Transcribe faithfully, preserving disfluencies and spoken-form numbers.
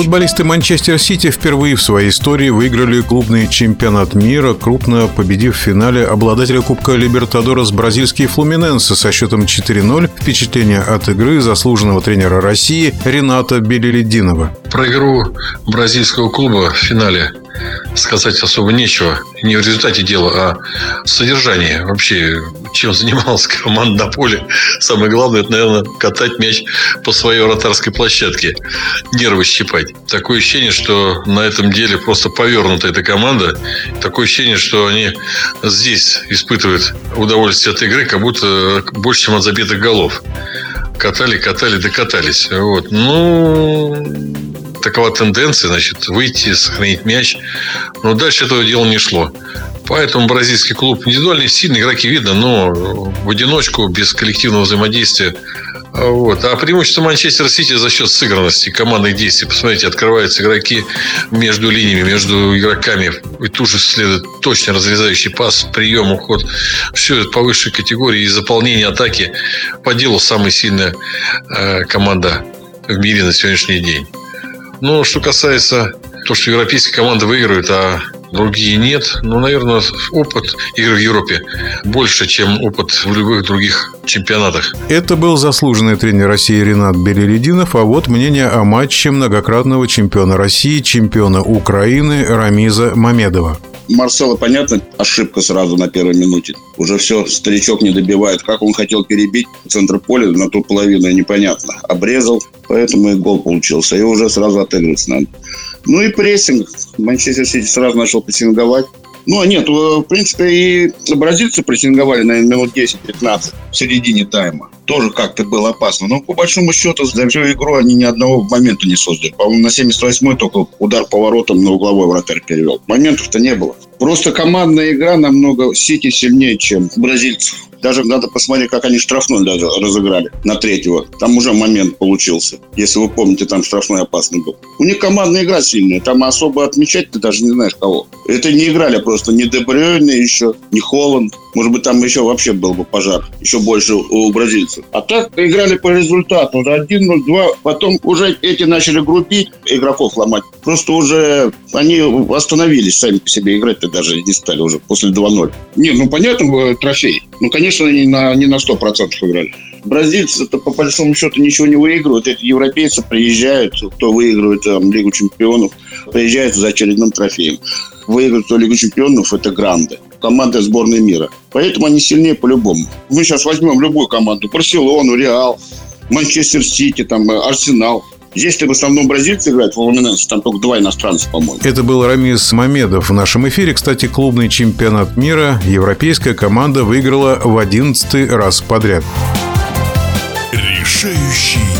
Футболисты Манчестер-Сити впервые в своей истории выиграли клубный чемпионат мира, крупно победив в финале обладателя Кубка Либертадорес бразильский Флуминенсе со счетом четыре ноль. Впечатление от игры заслуженного тренера России Рината Билялетдинова. Про игру бразильского клуба в финале сказать особо нечего. Не в результате дела, а в содержании. Вообще, чем занималась команда на поле. Самое главное, это, наверное, катать мяч по своей вратарской площадке. Нервы щипать. Такое ощущение, что на этом деле просто повернута эта команда. Такое ощущение, что они здесь испытывают удовольствие от игры, как будто больше, чем от забитых голов. Катали, катали, докатались. Вот. Ну... Такова тенденция, значит, выйти, сохранить мяч. Но дальше этого дела не шло. Поэтому бразильский клуб индивидуально сильный, игроки видно, но в одиночку, без коллективного взаимодействия. Вот. А преимущество Манчестер-Сити за счет сыгранности командных действий. Посмотрите, открываются игроки между линиями, между игроками. И тут же следует точно разрезающий пас, прием, уход. Все это по высшей категории. И заполнение атаки по делу самая сильная команда в мире на сегодняшний день. Ну, что касается того, что европейские команды выигрывают, а другие нет, ну, наверное, опыт игр в Европе больше, чем опыт в любых других чемпионатах. Это был заслуженный тренер России Ринат Билялетдинов, а вот мнение о матче многократного чемпиона России, чемпиона Украины Рамиза Мамедова. Марселу, понятно, ошибка сразу на первой минуте. Уже все, старичок не добивает. Как он хотел перебить центр поля на ту половину, непонятно. Обрезал, поэтому и гол получился. И уже сразу отыгрываться надо. Ну и прессинг. Манчестер-Сити сразу начал прессинговать. Ну, нет, в принципе, и бразильцы прессинговали, наверное, минут десять-пятнадцать в середине тайма. Тоже как-то было опасно. Но, по большому счету, за всю игру они ни одного момента не создали. По-моему, на семьдесят восьмой только удар поворотом на угловой вратарь перевел. Моментов-то не было. Просто командная игра намного Сити сильнее, чем бразильцев. Даже надо посмотреть, как они штрафной даже разыграли на третьего. Там уже момент получился. Если вы помните, там штрафной опасный был. У них командная игра сильная. Там особо отмечать ты даже не знаешь кого. Это не играли просто ни Де Брюйне еще, ни Холланд. Может быть, там еще вообще был бы пожар. Еще больше у бразильцев. А так играли по результату. один ноль, два. Потом уже эти начали грубить, игроков ломать. Просто уже они остановились сами по себе. Играть-то даже не стали уже после два ноль. Не, ну понятно, трофей. Ну, конечно, они на, не на сто процентов играли. Бразильцы-то по большому счету ничего не выигрывают. Эти европейцы приезжают, кто выигрывает там, Лигу чемпионов, приезжают за очередным трофеем. Выиграть кто Лигу чемпионов – это гранды. Команды сборной мира. Поэтому они сильнее по-любому. Мы сейчас возьмем любую команду. Барселону, Реал, Манчестер-Сити, там, Арсенал. Здесь-то в основном бразильцы играют, в Флуминенсе там только два иностранца, по-моему. Это был Рамиз Мамедов. В нашем эфире, кстати, клубный чемпионат мира европейская команда выиграла в одиннадцатый раз подряд. Решающий